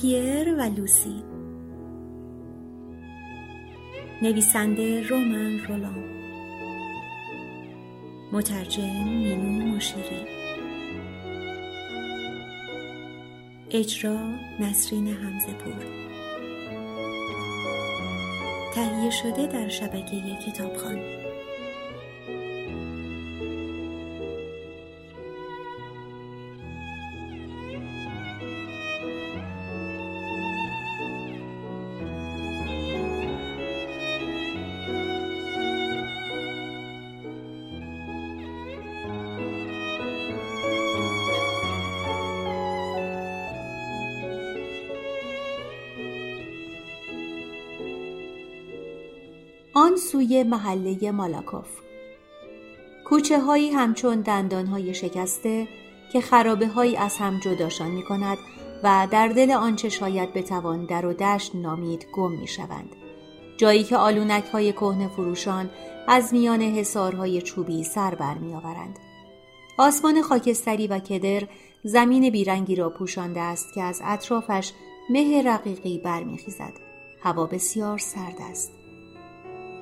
پیر و لوسی. نویسنده رومن رولان. مترجم مینو مشیری. اجرا نسرین حمزه پور. تهیه شده در شبکه کتابخوان. آن سوی محله مالاکوف، کوچه هایی همچون دندان های شکسته که خرابه هایی از هم جداشان می کند و در دل آنچه شاید بتوان در و دشت نامید گم می شوند. جایی که آلونک های کهنه فروشان از میان حصارهای چوبی سر بر می آورند. آسمان خاکستری و کدر زمین بیرنگی را پوشانده است که از اطرافش مه رقیقی بر می خیزد. هوا بسیار سرد است.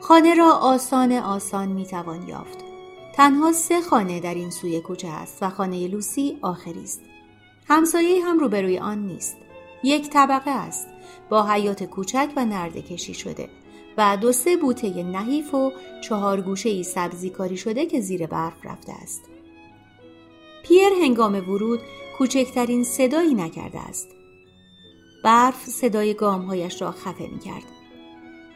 خانه را آسان آسان میتوان یافت. تنها 3 خانه در این سوی کوچه است و خانه لوسی آخری است. همسایه هم روبروی آن نیست. یک طبقه است با حیاط کوچک و نردکشی شده و 2-3 بوته نحیف و 4 گوشه‌ای سبزی کاری شده که زیر برف رفته است. پیر هنگام ورود کوچکترین صدایی نکرده است. برف صدای گامهایش را خفه می‌کرد.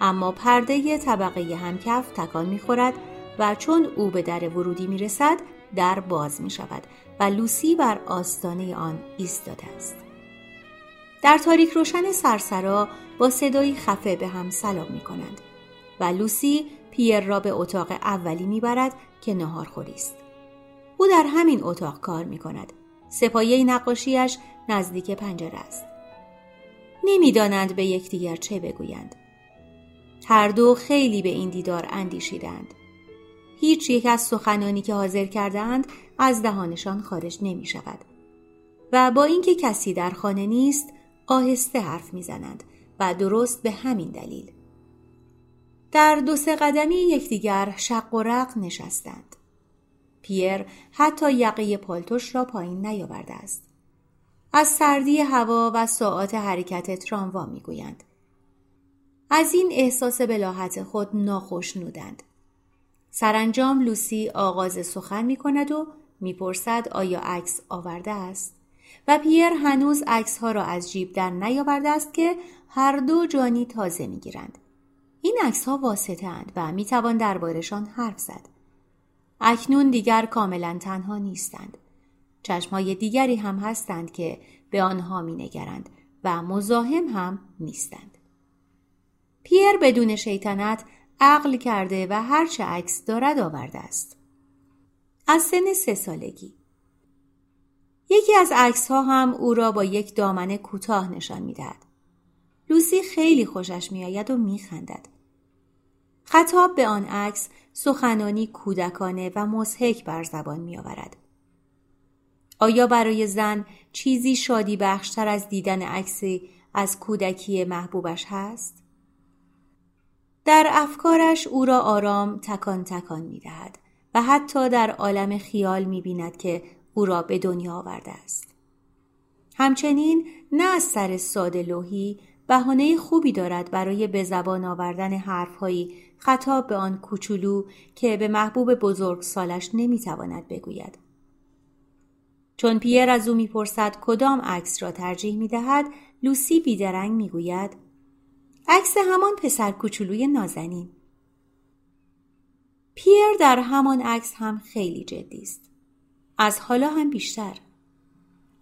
اما پرده طبقه همکف تکان می خورد و چون او به در ورودی می رسد در باز می شود و لوسی بر آستانه آن ایستاده است. در تاریک روشن سرسرا با صدایی خفه به هم سلام می کنند و لوسی پیر را به اتاق اولی می برد که ناهارخوری است. او در همین اتاق کار می کند. سپایه نقاشیش نزدیک پنجره است. نمی دانند به یکدیگر چه بگویند. هر دو خیلی به این دیدار اندیشیدند. هیچ یک از سخنانی که حاضر کردند از دهانشان خارج نمی شود و با اینکه کسی در خانه نیست آهسته حرف می زنند و درست به همین دلیل. در 2-3 قدمی یکدیگر شق و رق نشستند. پیر حتی یقه پالتوش را پایین نیاورده است. از سردی هوا و ساعات حرکت تراموا می گویند. از این احساس بلاهت خود ناخوشنودند. سرانجام لوسی آغاز سخن می کند و می پرسد آیا عکس آورده است؟ و پیر هنوز عکس ها را از جیب در نیاورده است که هر دو جانی تازه می گیرند. این عکس ها واسطه اند و می توان دربارشان حرف زد. اکنون دیگر کاملا تنها نیستند. چشمای دیگری هم هستند که به آنها می نگرند و مزاحم هم نیستند. پیر بدون شیطنت عقل کرده و هرچه عکس دارد آورده است. از سن 3 سالگی. یکی از عکس ها هم او را با یک دامنه کوتاه نشان می دهد. لوسی خیلی خوشش می آید و می خندد. خطاب به آن عکس سخنانی کودکانه و مضحک بر زبان می آورد. آیا برای زن چیزی شادی بخشتر از دیدن عکسی از کودکی محبوبش هست؟ در افکارش او را آرام تکان تکان می دهد و حتی در عالم خیال می بیند که او را به دنیا آورده است. همچنین نه از سر ساده لوحی بهانه خوبی دارد برای به زبان آوردن حرفهایی خطاب به آن کوچولو که به محبوب بزرگ سالش نمی تواند بگوید. چون پیر از او می پرسد کدام عکس را ترجیح می دهد، لوسی بیدرنگ می گوید عکس همان پسر کوچولوی نازنین. پیر در همان عکس هم خیلی جدی است. از حالا هم بیشتر.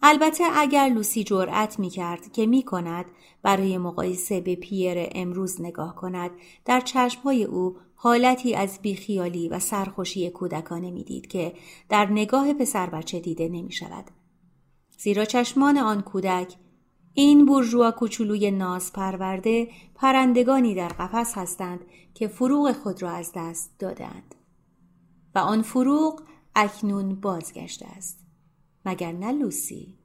البته اگر لوسی جرأت می‌کرد که می‌کند برای مقایسه به پیر امروز نگاه کند، در چشم‌های او حالتی از بیخیالی و سرخوشی کودکانه می‌دید که در نگاه پسر بچه دیده نمی‌شود. زیرا چشمان آن کودک، این بورژوا کوچولوی ناز پرورده، پرندگانی در قفس هستند که فروغ خود را از دست دادند و آن فروغ اکنون بازگشته است. مگر نه لوسی؟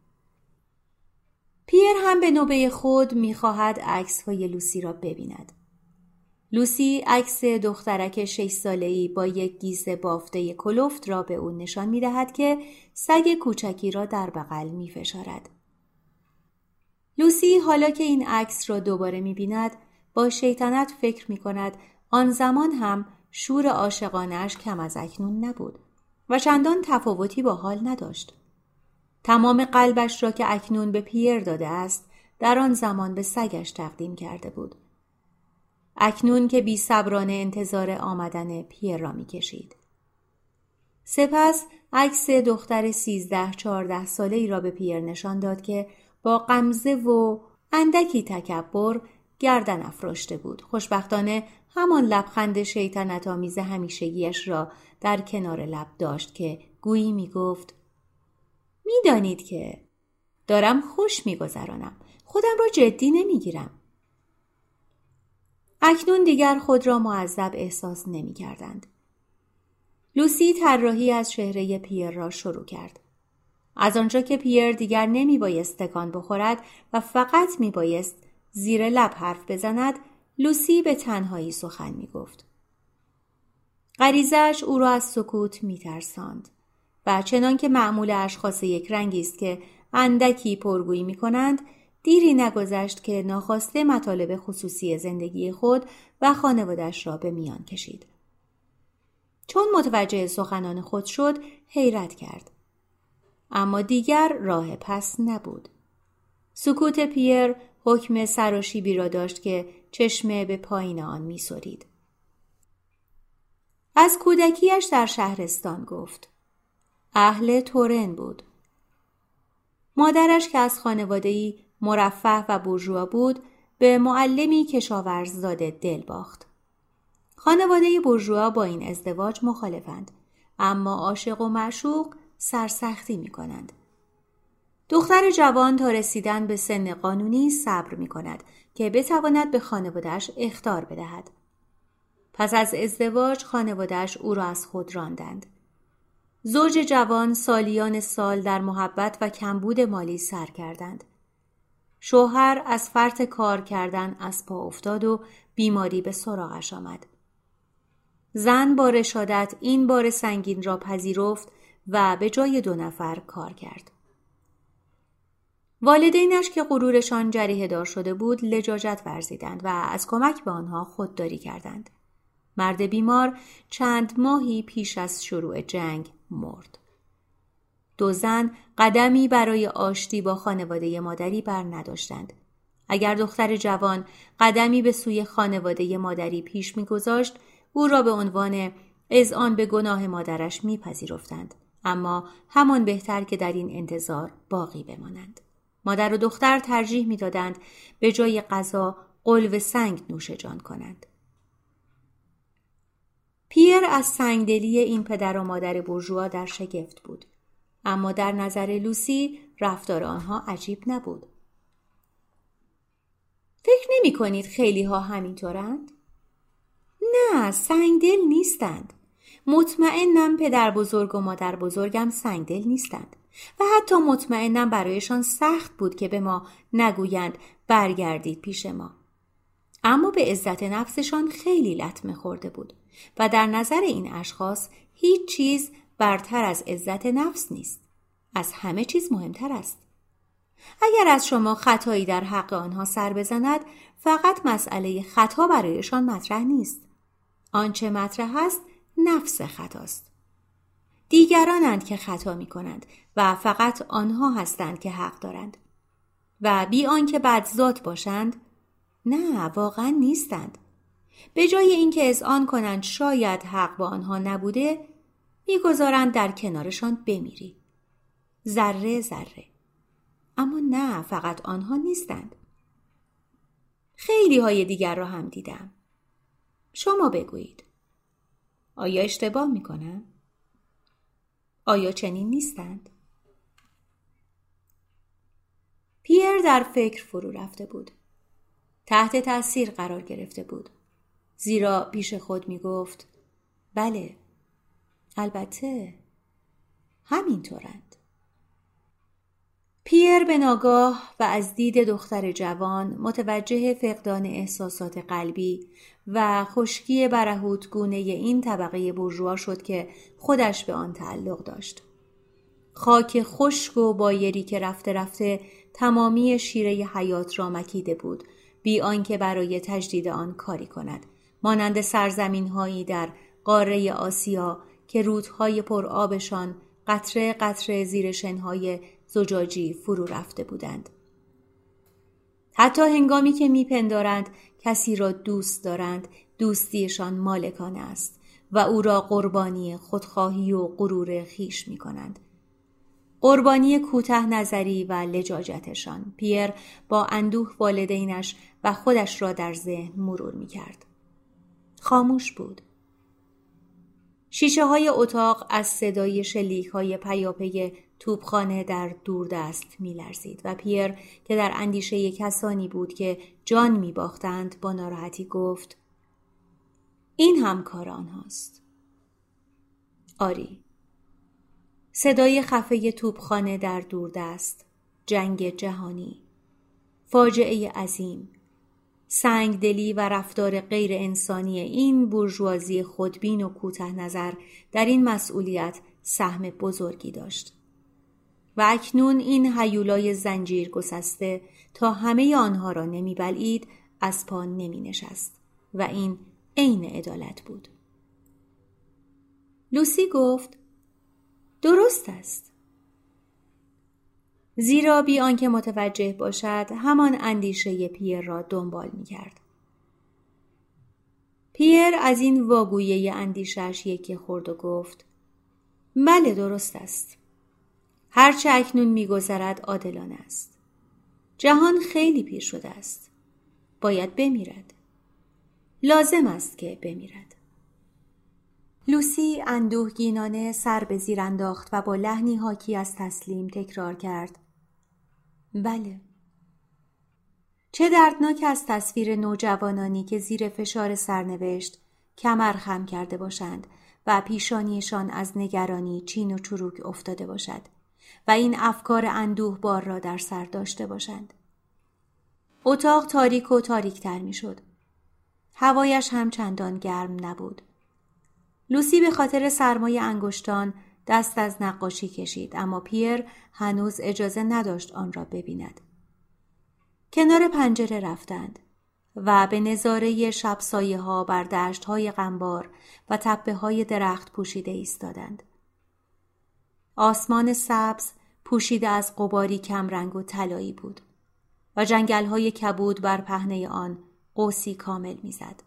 پیر هم هم به نوبه خود می‌خواهد عکس‌های لوسی را ببیند. لوسی عکس دخترک 6 ساله‌ای با یک گیس بافته کلفت را به او نشان می‌دهد که سگ کوچکی را در بغل می‌فشارد. لوسی حالا که این عکس را دوباره می‌بیند با شیطنت فکر می‌کند آن زمان هم شور عاشقانه‌اش کم از اکنون نبود و چندان تفاوتی با حال نداشت. تمام قلبش را که اکنون به پیر داده است در آن زمان به سگش تقدیم کرده بود. اکنون که بی صبرانه انتظار آمدن پیر را می کشید. سپس عکس دختر 13-14 ساله ای را به پیر نشان داد که با غمزه و اندکی تکبر گردن افراشته بود. خوشبختانه همان لبخند شیطنت آمیز همیشگیش را در کنار لب داشت که گویی می گفت میدانید که دارم خوش میگذرانم، خودم را جدی نمیگیرم. اکنون دیگر خود را معذب احساس نمیکردند. لوسی طراحی از چهره پیر را شروع کرد. از آنجا که پیر دیگر نمیبایست تکان بخورد و فقط میبایست زیر لب حرف بزند، لوسی به تنهایی سخن میگفت. غریزه‌اش او را از سکوت میترساند و چنان که معمول اشخاص یک رنگی است که اندکی پرگویی می‌کنند، دیری نگذشت که ناخواسته مطالب خصوصی زندگی خود و خانواده‌اش را به میان کشید. چون متوجه سخنان خود شد، حیرت کرد. اما دیگر راه پس نبود. سکوت پیر حکم سراشیبی را داشت که چشم به پایین آن می‌سرید. از کودکیش در شهرستان گفت. اهل تورن بود. مادرش که از خانواده‌ای مرفه و بورژوا بود، به معلمی کشاورززاده دل باخت. خانواده بورژوا با این ازدواج مخالفند، اما عاشق و معشوق سرسختی می‌کنند. دختر جوان تا رسیدن به سن قانونی صبر می‌کند که بتواند به خانواده‌اش اخطار بدهد. پس از ازدواج خانواده‌اش او را از خود راندند. زوج جوان سالیان سال در محبت و کمبود مالی سر کردند. شوهر از فرط کار کردن از پا افتاد و بیماری به سراغش آمد. زن با رشادت این بار سنگین را پذیرفت و به جای 2 نفر کار کرد. والدینش که غرورشان جریحه‌دار شده بود، لجاجت ورزیدند و از کمک به آنها خودداری کردند. مرد بیمار چند ماهی پیش از شروع جنگ مرد. 2 زن قدمی برای آشتی با خانواده مادری بر نداشتند. اگر دختر جوان قدمی به سوی خانواده مادری پیش می‌گذاشت، او را به عنوان اذعان به گناه مادرش می‌پذیرفتند، اما همان بهتر که در این انتظار باقی بمانند. مادر و دختر ترجیح می‌دادند به جای غذا قلو سنگ نوش جان کنند. پیر از سنگدلی این پدر و مادر بورژوا در شگفت بود، اما در نظر لوسی رفتار آنها عجیب نبود. فکر نمی کنید خیلی ها همینطورند؟ نه، سنگدل نیستند. مطمئنم پدر بزرگ و مادر بزرگم سنگدل نیستند و حتی مطمئنم برایشان سخت بود که به ما نگویند برگردید پیش ما. اما به عزت نفسشان خیلی لطمه خورده بود و در نظر این اشخاص هیچ چیز برتر از عزت نفس نیست. از همه چیز مهمتر است. اگر از شما خطایی در حق آنها سر بزند، فقط مسئله خطا برایشان مطرح نیست. آنچه مطرح است نفس خطاست. دیگرانند که خطا می کنند و فقط آنها هستند که حق دارند و بی آنکه بدذات باشند، نه واقعا نیستند. به جای اینکه اذعان کنند شاید حق با آنها نبوده، میگذارند در کنارشان بمیری، ذره ذره. اما نه، فقط آنها نیستند. خیلی های دیگر را هم دیدم. شما بگویید، آیا اشتباه میکنم؟ آیا چنین نیستند؟ پیر در فکر فرو رفته بود. تحت تأثیر قرار گرفته بود، زیرا پیش خود می گفت بله، البته همینطورند. پیر به ناگاه و از دید دختر جوان متوجه فقدان احساسات قلبی و خشکی برهوتگونه این طبقه بورژوا شد که خودش به آن تعلق داشت. خاک خشک و بایری که رفته رفته تمامی شیره حیات را مکیده بود، بی آنکه برای تجدید آن کاری کند، مانند سرزمین‌هایی در قاره آسیا که رودهای پرآبشان قطره قطره زیر شنهای زجاجی فرو رفته بودند. حتی هنگامی که میپندارند کسی را دوست دارند، دوستیشان مالکانه است و او را قربانی خودخواهی و غرور خویش می‌کنند. قربانی کوتاه نظری و لجاجتشان. پیر با اندوه والدینش و خودش را در ذهن مرور می‌کرد. خاموش بود. شیشه های اتاق از صدای شلیک های پیاپی توپخانه در دوردست میلرزید و پیر که در اندیشه کسانی بود که جان می‌باختند با ناراحتی گفت: این هم کار آنهاست. آری، صدای خفه توپخانه در دوردست، جنگ جهانی، فاجعه عظیم، سنگدلی و رفتار غیر انسانی این بورژوازی خودبین و کوتاه نظر در این مسئولیت سهم بزرگی داشت. و اکنون این هیولای زنجیر گسسته تا همه آنها را نمی‌بلعید، از پا نمی‌نشست و این عین عدالت بود. لوسی گفت: درست است. زیرا بی آنکه متوجه باشد همان اندیشه پیر را دنبال می‌کرد. پیر از این واگویه اندیشش یکی خورد و گفت: بله، درست است. هرچه اکنون می‌گذرد عادلانه است. جهان خیلی پیر شده است. باید بمیرد. لازم است که بمیرد. لوسی اندوهگینانه سر به زیر انداخت و با لحنی حاکی از تسلیم تکرار کرد: بله. چه دردناک از تصویر نوجوانانی که زیر فشار سرنوشت کمر خم کرده باشند و پیشانیشان از نگرانی چین و چروک افتاده باشد و این افکار اندوه بار را در سر داشته باشند. اتاق تاریک و تاریک‌تر می‌شد. هوایش هم چندان گرم نبود. لوسی به خاطر سرمای انگشتان دست از نقاشی کشید، اما پیر هنوز اجازه نداشت آن را ببیند. کنار پنجره رفتند و به نظاره شب سایه ها بر دشت های غنبار و تپه های درخت پوشیده ایستادند. آسمان سبز پوشیده از غباری کمرنگ و طلایی بود و جنگل های کبود بر پهنه آن قوسی کامل میزد.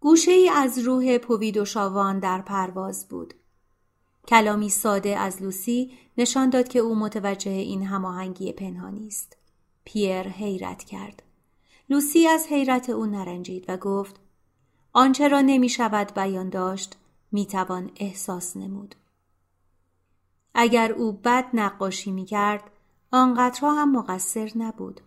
گوشه‌ای از روح پویدو شاوان در پرواز بود. کلامی ساده از لوسی نشان داد که او متوجه این هماهنگی پنهانی است. پیر حیرت کرد. لوسی از حیرت او نرنجید و گفت: آنچه را نمی‌شود بیان داشت، می‌توان احساس نمود. اگر او بد نقاشی می‌کرد، آنقدرها هم مقصر نبود.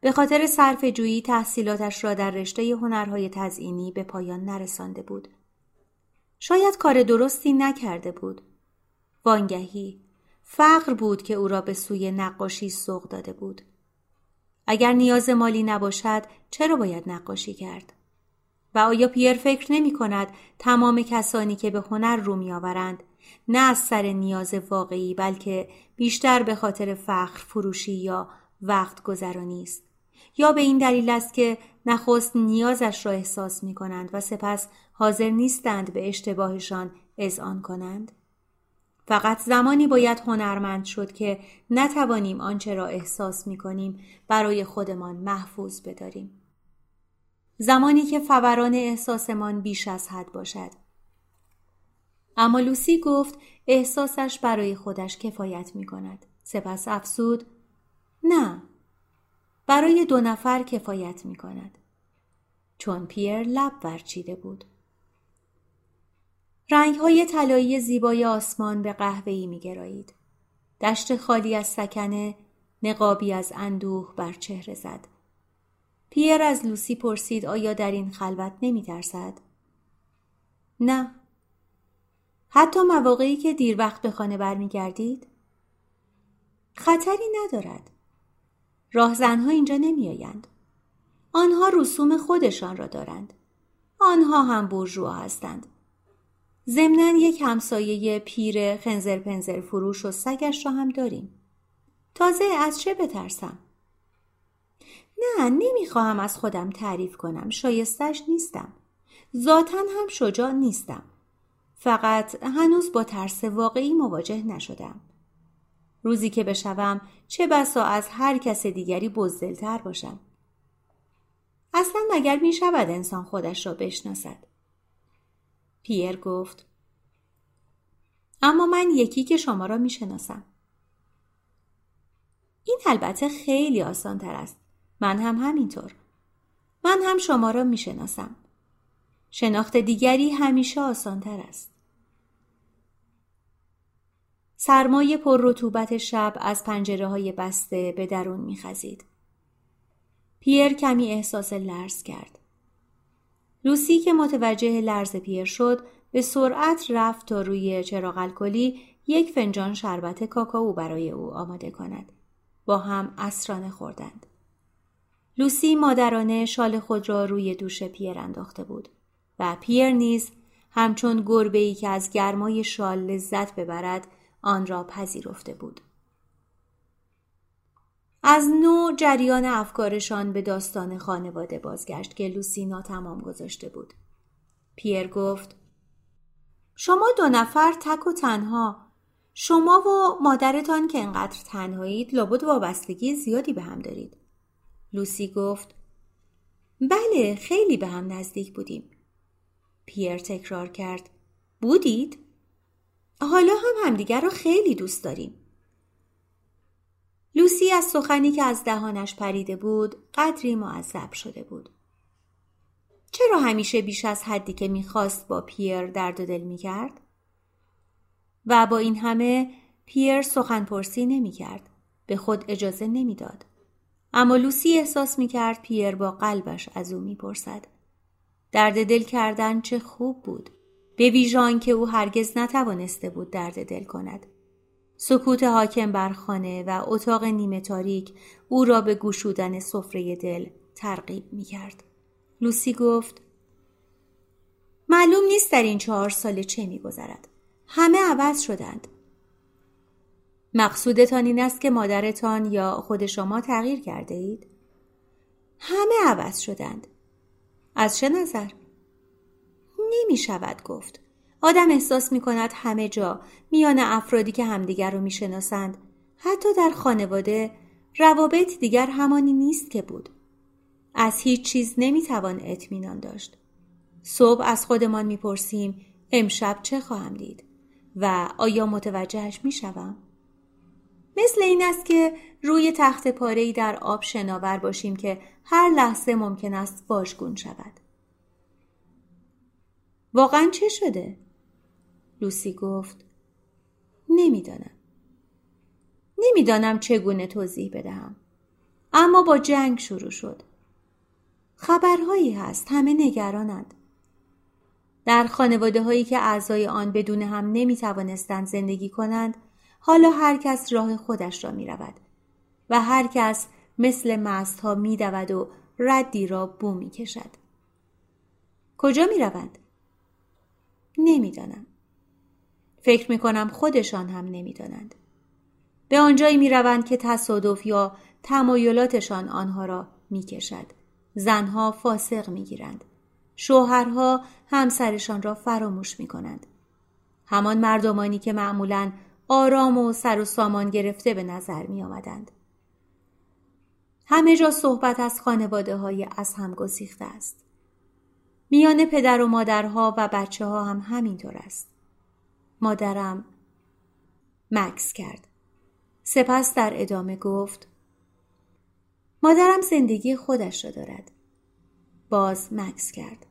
به خاطر صرفه‌جویی تحصیلاتش را در رشته هنرهای تزئینی به پایان نرسانده بود. شاید کار درستی نکرده بود. وانگهی فقر بود که او را به سوی نقاشی سوق داده بود. اگر نیاز مالی نباشد چرا باید نقاشی کرد؟ و آیا پیر فکر نمی‌کند تمام کسانی که به هنر رو می‌آورند نه از سر نیاز واقعی بلکه بیشتر به خاطر فقر فروشی یا وقت گذرانی است، یا به این دلیل است که نخست نیازش را احساس می کنند و سپس حاضر نیستند به اشتباهشان اذعان کنند؟ فقط زمانی باید هنرمند شد که نتوانیم آنچه را احساس می کنیم برای خودمان محفوظ بداریم. زمانی که فوران احساسمان بیش از حد باشد. اما لوسی گفت احساسش برای خودش کفایت می کند. سپس افسود: نه، برای 2 نفر کفایت می کند. چون پیر لب ورچیده بود. رنگ‌های طلایی زیبای آسمان به قهوه‌ای می گرایید. دشت خالی از سکنه نقابی از اندوه بر چهره زد. پیر از لوسی پرسید: آیا در این خلوت نمی ترسد؟ نه. حتی مواقعی که دیر وقت به خانه برمی گردید؟ خطری ندارد. راهزنها اینجا نمی آیند. آنها رسوم خودشان را دارند. آنها هم بورژوا هستند. ضمناً یک همسایه پیر خنزر پنزر فروش و سگش را هم داریم. تازه از چه بترسم؟ نه، نمیخواهم از خودم تعریف کنم. شایستش نیستم. ذاتاً هم شجاع نیستم. فقط هنوز با ترس واقعی مواجه نشدم. روزی که بشوم چه بسا از هر کس دیگری بزدلتر باشم. اصلاً مگر می شود انسان خودش را بشناسد؟ پیر گفت: اما من یکی که شما را می شناسم. این البته خیلی آسان تر است. من هم همینطور. من هم شما را می شناسم. شناخت دیگری همیشه آسان تر است. سرمای پر رطوبت شب از پنجره های بسته به درون می خزید. پیر کمی احساس لرز کرد. لوسی که متوجه لرز پیر شد به سرعت رفت تا روی چراغ الکلی یک فنجان شربت کاکائو برای او آماده کند. با هم عصرانه خوردند. لوسی مادرانه شال خود را روی دوش پیر انداخته بود و پیر نیز همچون گربه‌ای که از گرمای شال لذت ببرد آن را پذیرفته بود. از نو جریان افکارشان به داستان خانواده بازگشت که لوسی ناتمام گذاشته بود. پیر گفت: شما دو نفر تک و تنها، شما و مادرتان که انقدر تنهایید لابد وابستگی زیادی به هم دارید. لوسی گفت: بله، خیلی به هم نزدیک بودیم. پیر تکرار کرد: بودید؟ حالا هم همدیگر را خیلی دوست داریم. لوسی از سخنی که از دهانش پریده بود قدری معذب شده بود. چرا همیشه بیش از حدی که میخواست با پیر درد و دل میکرد؟ و با این همه پیر سخن پرسی نمیکرد، به خود اجازه نمیداد. اما لوسی احساس میکرد پیر با قلبش از او میپرسد. درد دل کردن چه خوب بود، به ویژان که او هرگز نتوانسته بود درد دل کند. سکوت حاکم بر خانه و اتاق نیمه تاریک او را به گشودن سفره دل ترغیب میکرد. لوسی گفت: معلوم نیست در این 4 سال چه میگذرد. همه عوض شدند. مقصودتان این است که مادرتان یا خود شما تغییر کرده اید؟ همه عوض شدند. از چه نظر؟ نمی شود گفت. آدم احساس می کند همه جا میان افرادی که همدیگر رو می شناسند، حتی در خانواده، روابط دیگر همانی نیست که بود. از هیچ چیز نمی توان اطمینان داشت. صبح از خودمان می پرسیم امشب چه خواهم دید و آیا متوجهش می شوم؟ مثل این است که روی تخت پاره‌ای در آب شناور باشیم که هر لحظه ممکن است واژگون شود. واقعا چه شده؟ لوسی گفت: نمیدانم چگونه توضیح بدهم. اما با جنگ شروع شد. خبرهایی هست، همه نگرانند. در خانواده هایی که اعضای آن بدون هم نمی توانستند زندگی کنند، حالا هر کس راه خودش را می رود و هر کس مثل مست ها می دود و ردی را بو می کشد. کجا می روند؟ نمیدانم. فکر می کنم خودشان هم نمیدانند. به آنجایی می روند که تصادف یا تمایلاتشان آنها را می کشد. زنها فاسق می گیرند. شوهرها همسرشان را فراموش می کنند. همان مردمانی که معمولاً آرام و سر و سامان گرفته به نظر می آمدند. همه جا صحبت از خانواده های از هم گسیخته است. میان پدر و مادرها و بچه ها هم همینطور است. مادرم مکث کرد. سپس در ادامه گفت: مادرم زندگی خودش را دارد. باز مکث کرد.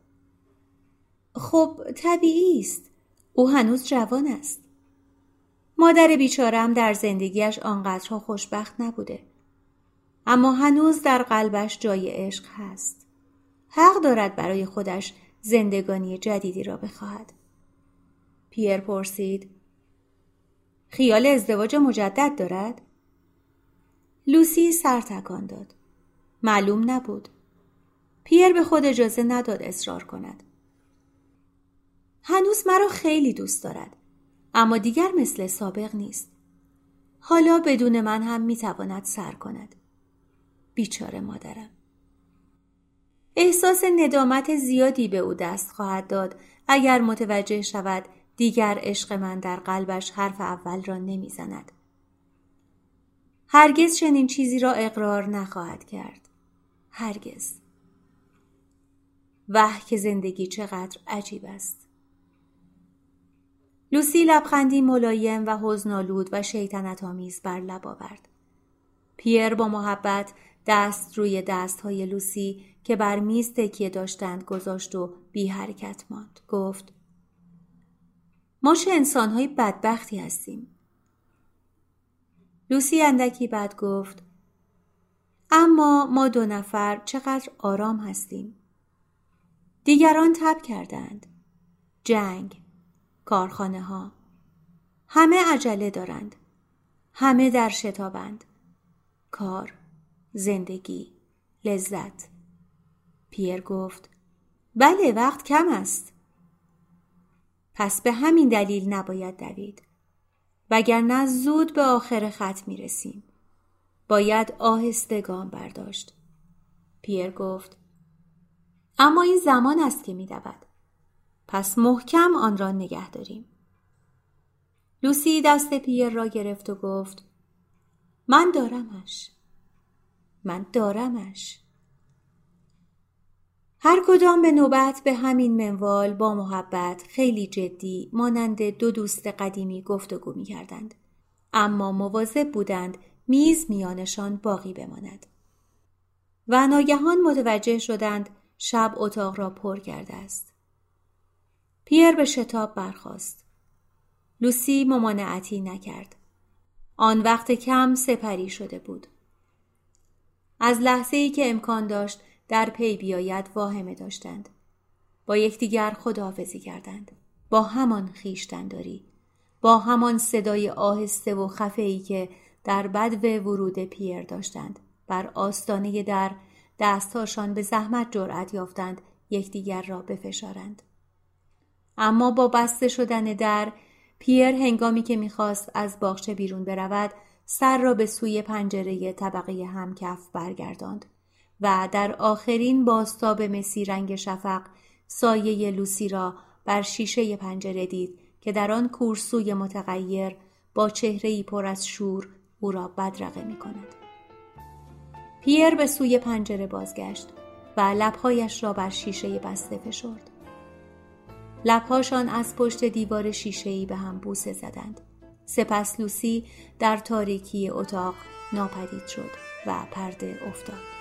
خب طبیعی است. او هنوز جوان است. مادر بیچاره‌ام در زندگیش آنقدرها خوشبخت نبوده. اما هنوز در قلبش جای عشق هست. حق دارد برای خودش زندگانی جدیدی را بخواهد. پیر پرسید: خیال ازدواج مجدد دارد؟ لوسی سر تکان داد. معلوم نبود. پیر به خود اجازه نداد اصرار کند. هنوز مرا خیلی دوست دارد، اما دیگر مثل سابق نیست. حالا بدون من هم میتواند سر کند. بیچاره مادرم. احساس ندامت زیادی به او دست خواهد داد اگر متوجه شود دیگر عشق من در قلبش حرف اول را نمیزند. هرگز چنین چیزی را اقرار نخواهد کرد. هرگز. وه که زندگی چقدر عجیب است. لوسی لبخندی ملایم و حزن‌آلود و شیطنت‌آمیز بر لب آورد. پیر با محبت دست روی دست‌های لوسی که بر میز تکیه داشتند گذاشت و بی حرکت ماند. گفت: ما چه انسان‌های بدبختی هستیم. لوسی اندکی بعد گفت: اما ما دو نفر چقدر آرام هستیم. دیگران تب کردند. جنگ، کارخانه ها، همه عجله دارند، همه در شتابند. کار، زندگی، لذت. پیر گفت: بله، وقت کم است. پس به همین دلیل نباید دوید، وگرنه زود به آخر خط می رسیم. باید آهسته گام برداشت. پیر گفت: اما این زمان است که می دود. پس محکم آن را نگه داریم. لوسی دست پیر را گرفت و گفت: من دارمش. من دارمش. هر کدام به نوبت به همین منوال با محبت خیلی جدی مانند دو دوست قدیمی گفتگو می کردند. اما مواظب بودند میز میانشان باقی بماند. و ناگهان متوجه شدند شب اتاق را پر کرده است. پیر به شتاب برخاست. لوسی ممانعتی نکرد. آن وقت کم سپری شده بود. از لحظه‌ای که امکان داشت در پی بیاید واهمه داشتند. با یکدیگر خداحافظی کردند. با همان خویشتن‌داری، با همان صدای آهسته و خفه‌ای که در بدو ورود پیر داشتند. بر آستانه در دستهاشان به زحمت جرأت یافتند یکدیگر را بفشارند. اما با بسته شدن در، پیر هنگامی که می‌خواست از باغچه بیرون برود سر را به سوی پنجره طبقه همکف برگرداند و در آخرین بازتاب مسی رنگ شفق سایه لوسی را بر شیشه پنجره دید که در آن کورسوی متغیر با چهره‌ای پر از شور او را بدرقه می‌کند. پیر به سوی پنجره بازگشت و لب‌هایش را بر شیشه بسته فشرد. لب‌هاشان از پشت دیوار شیشه‌ای به هم بوسه زدند. سپس لوسی در تاریکی اتاق ناپدید شد و پرده افتاد.